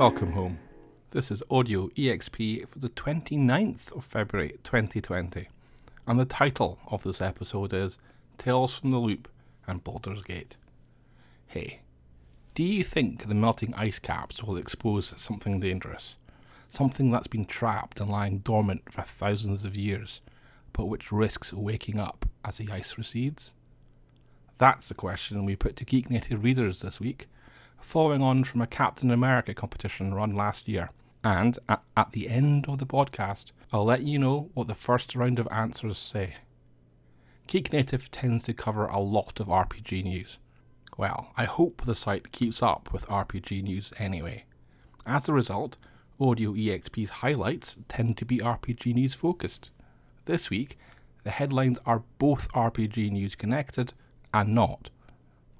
Welcome home. This is Audio EXP for the 29th of February 2020, and the title of this episode is Tales from the Loop and Baldur's Gate. Hey, do you think the melting ice caps will expose something dangerous? Something that's been trapped and lying dormant for thousands of years, but which risks waking up as the ice recedes? That's the question we put to Geek Native readers this week, following on from a Captain America competition run last year. And at the end of the podcast, I'll let you know what the first round of answers say. Geek Native tends to cover a lot of RPG news. Well, I hope the site keeps up with RPG news anyway. As a result, Audio EXP's highlights tend to be RPG news focused. This week, the headlines are both RPG news connected and not.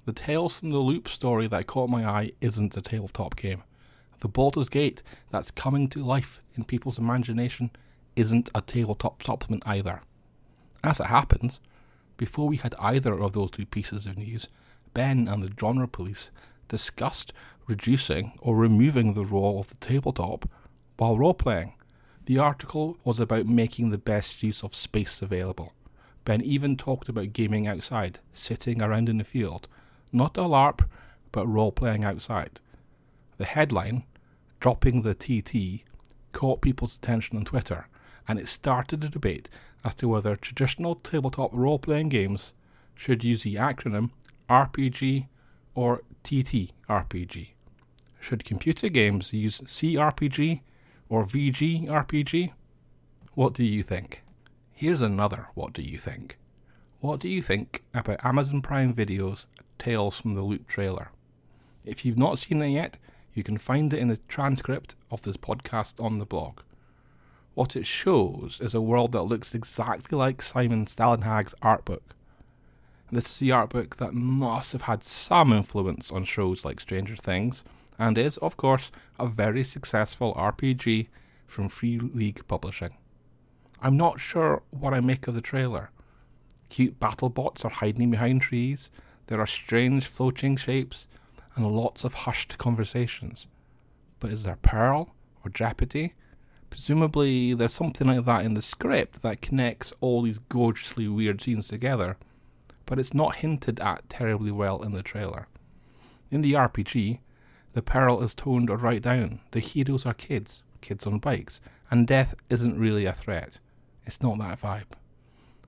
The Tales from the Loop story that caught my eye isn't a tabletop game. The Baldur's Gate that's coming to life in people's imagination isn't a tabletop supplement either. As it happens, before we had either of those two pieces of news, Ben and the Genre Police discussed reducing or removing the role of the tabletop while role-playing. The article was about making the best use of space available. Ben even talked about gaming outside, sitting around in the field. Not a LARP, but role-playing outside. The headline, Dropping the TT, caught people's attention on Twitter, and it started a debate as to whether traditional tabletop role-playing games should use the acronym RPG or TTRPG. Should computer games use CRPG or VGRPG? What do you think? Here's another what do you think. What do you think about Amazon Prime Video's Tales from the Loop trailer? If you've not seen it yet, you can find it in the transcript of this podcast on the blog. What it shows is a world that looks exactly like Simon Stalenhag's art book. This is the art book that must have had some influence on shows like Stranger Things, and is, of course, a very successful RPG from Free League Publishing. I'm not sure what I make of the trailer. Cute battle bots are hiding behind trees, there are strange floating shapes, and lots of hushed conversations. But is there peril or jeopardy? Presumably there's something like that in the script that connects all these gorgeously weird scenes together, but it's not hinted at terribly well in the trailer. In the RPG, the peril is toned right down. The heroes are kids on bikes, and death isn't really a threat. It's not that vibe.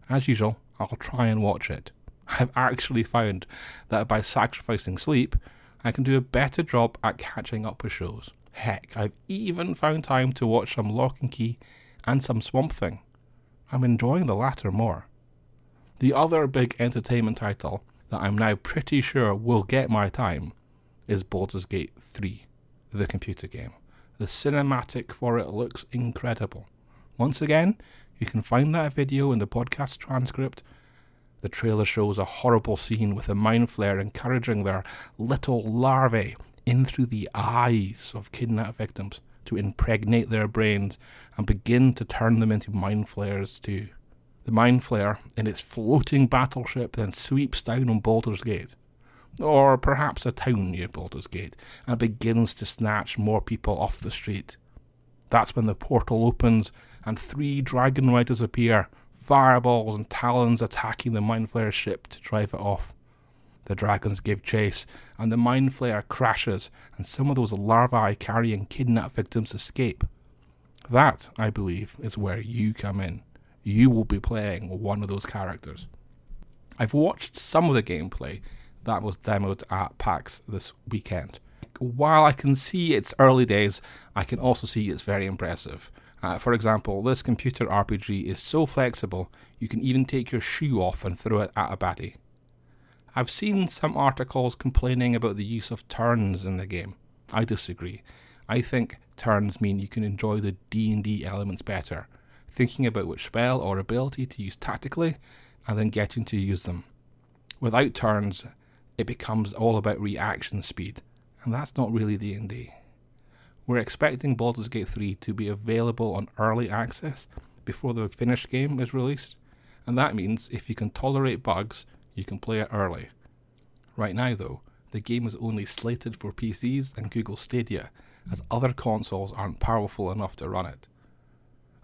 As usual, I'll try and watch it. I've actually found that by sacrificing sleep, I can do a better job at catching up with shows. Heck, I've even found time to watch some Lock and Key and some Swamp Thing. I'm enjoying the latter more. The other big entertainment title that I'm now pretty sure will get my time is Baldur's Gate 3, the computer game. The cinematic for it looks incredible. Once again, you can find that video in the podcast transcript. The trailer shows a horrible scene with a Mind Flayer encouraging their little larvae in through the eyes of kidnapped victims to impregnate their brains and begin to turn them into Mind Flayers too. The Mind Flayer, in its floating battleship, then sweeps down on Baldur's Gate, or perhaps a town near Baldur's Gate, and begins to snatch more people off the street. That's when the portal opens and three dragon riders appear, fireballs and talons attacking the Mind Flayer ship to drive it off. The dragons give chase, and the Mind Flayer crashes, and some of those larvae carrying kidnapped victims escape. That, I believe, is where you come in. You will be playing one of those characters. I've watched some of the gameplay that was demoed at PAX this weekend. While I can see its early days, I can also see it's very impressive. For example, this computer RPG is so flexible, you can even take your shoe off and throw it at a baddie. I've seen some articles complaining about the use of turns in the game. I disagree. I think turns mean you can enjoy the D&D elements better, thinking about which spell or ability to use tactically, and then getting to use them. Without turns, it becomes all about reaction speed, and that's not really D&D. We're expecting Baldur's Gate 3 to be available on early access before the finished game is released, and that means if you can tolerate bugs, you can play it early. Right now though, the game is only slated for PCs and Google Stadia, as other consoles aren't powerful enough to run it.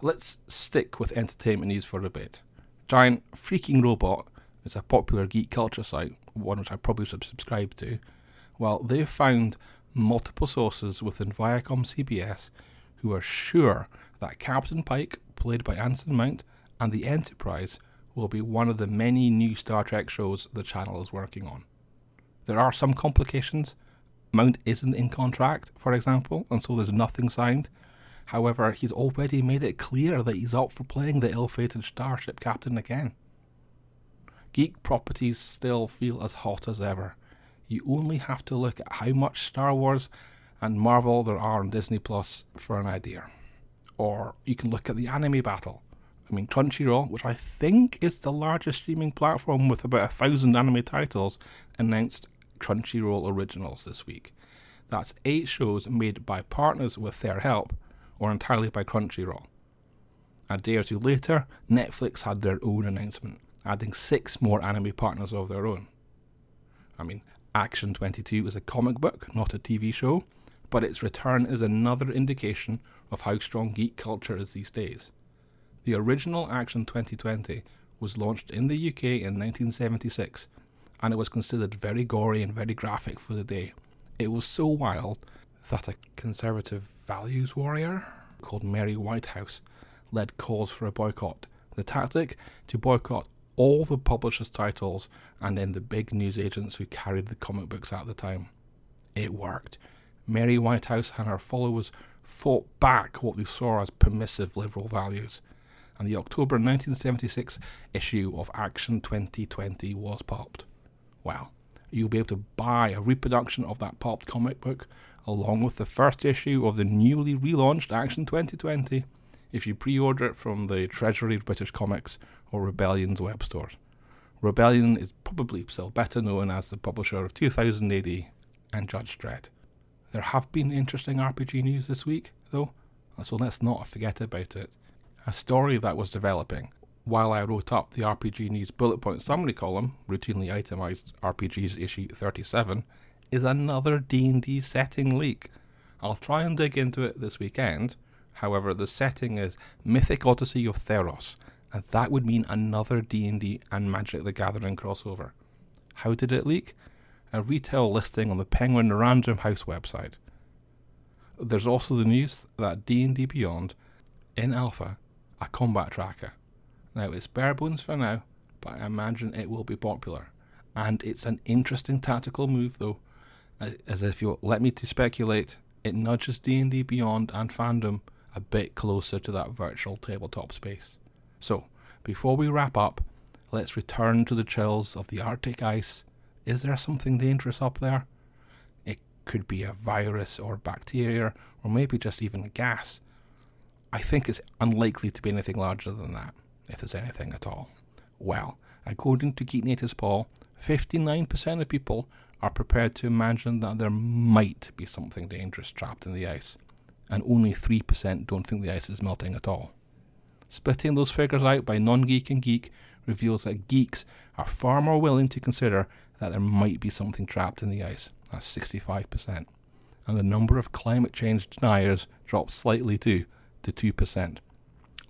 Let's stick with entertainment news for a bit. Giant Freaking Robot is a popular geek culture site, one which I probably should subscribe to. Well, they've found multiple sources within Viacom CBS who are sure that Captain Pike, played by Anson Mount, and the Enterprise will be one of the many new Star Trek shows the channel is working on. There are some complications. Mount isn't in contract, for example, and so there's nothing signed. However, he's already made it clear that he's up for playing the ill-fated starship captain again. Geek properties still feel as hot as ever. You only have to look at how much Star Wars and Marvel there are on Disney Plus for an idea. Or you can look at the anime battle. I mean, Crunchyroll, which I think is the largest streaming platform with about 1,000 anime titles, announced Crunchyroll Originals this week. That's 8 shows made by partners with their help, or entirely by Crunchyroll. A day or two later, Netflix had their own announcement, adding 6 more anime partners of their own. I mean, Action 2020 is a comic book, not a TV show, but its return is another indication of how strong geek culture is these days. The original Action 2020 was launched in the UK in 1976, and it was considered very gory and very graphic for the day. It was so wild that a conservative values warrior called Mary Whitehouse led calls for a boycott. The tactic? To boycott all the publishers' titles and then the big newsagents who carried the comic books at the time. It worked. Mary Whitehouse and her followers fought back what they saw as permissive liberal values, and the October 1976 issue of Action 2020 was popped. Wow. You'll be able to buy a reproduction of that popped comic book along with the first issue of the newly relaunched Action 2020 if you pre-order it from the Treasury of British Comics or Rebellion's web stores. Rebellion is probably still better known as the publisher of 2000 AD and Judge Dredd. There have been interesting RPG news this week, though, so let's not forget about it. A story that was developing while I wrote up the RPG news bullet point summary column, routinely itemised RPGs issue 37, is another D&D setting leak. I'll try and dig into it this weekend. However, the setting is Mythic Odyssey of Theros, and that would mean another D&D and Magic the Gathering crossover. How did it leak? A retail listing on the Penguin Random House website. There's also the news that D&D Beyond, in alpha, a combat tracker. Now, it's bare bones for now, but I imagine it will be popular. And it's an interesting tactical move, though. As if you'll let me to speculate, it nudges D&D Beyond and fandom a bit closer to that virtual tabletop space. So, before we wrap up, let's return to the chills of the Arctic ice. Is there something dangerous up there? It could be a virus or bacteria, or maybe just even gas. I think it's unlikely to be anything larger than that, if there's anything at all. Well, according to Geek Native's poll, 59% of people are prepared to imagine that there might be something dangerous trapped in the ice, and only 3% don't think the ice is melting at all. Splitting those figures out by non-geek and geek reveals that geeks are far more willing to consider that there might be something trapped in the ice. That's 65%. And the number of climate change deniers drops slightly too, to 2%.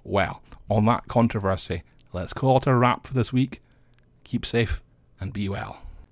Well, on that controversy, let's call it a wrap for this week. Keep safe and be well.